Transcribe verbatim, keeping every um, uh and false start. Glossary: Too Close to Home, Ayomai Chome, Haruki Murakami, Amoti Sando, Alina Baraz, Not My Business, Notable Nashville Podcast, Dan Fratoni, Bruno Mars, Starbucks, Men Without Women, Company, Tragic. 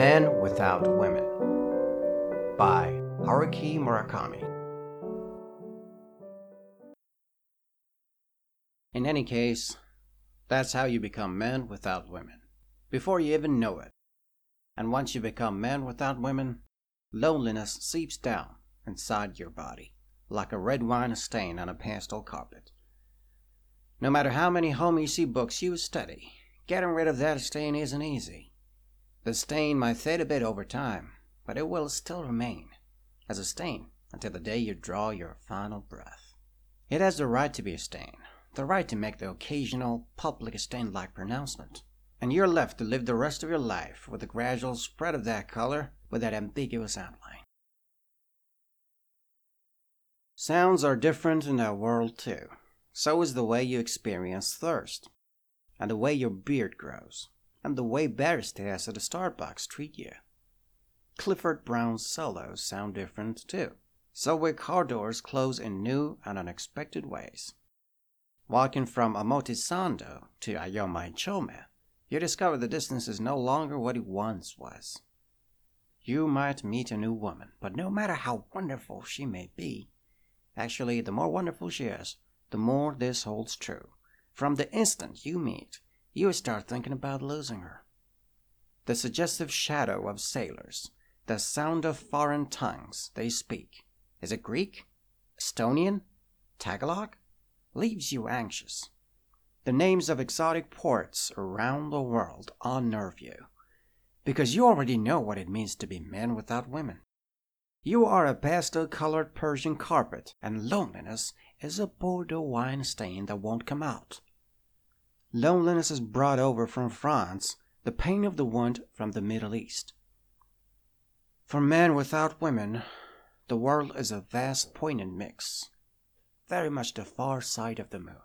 Men Without Women by Haruki Murakami. In any case, that's how you become men without women, before you even know it. And once you become men without women, loneliness seeps down inside your body, like a red wine stain on a pastel carpet. No matter how many home-easy books you study, getting rid of that stain isn't easy. The stain might fade a bit over time, but it will still remain as a stain until the day you draw your final breath. It has the right to be a stain, the right to make the occasional public stain-like pronouncement, and you're left to live the rest of your life with the gradual spread of that color with that ambiguous outline. Sounds are different in our world too. So is the way you experience thirst, and the way your beard grows, and the way baristas at a Starbucks treat you. Clifford Brown's solos sound different too. So will car doors close in new and unexpected ways. Walking from Amoti Sando to Ayomai Chome, you discover the distance is no longer what it once was. You might meet a new woman, but no matter how wonderful she may be, actually, the more wonderful she is, the more this holds true. From the instant you meet, you start thinking about losing her. The suggestive shadow of sailors, the sound of foreign tongues they speak, is it Greek, Estonian, Tagalog, leaves you anxious. The names of exotic ports around the world unnerve you, because you already know what it means to be men without women. You are a pastel-colored Persian carpet, and loneliness is a Bordeaux wine stain that won't come out. Loneliness is brought over from France, the pain of the wound from the Middle East. For men without women, the world is a vast poignant mix, very much the far side of the moon.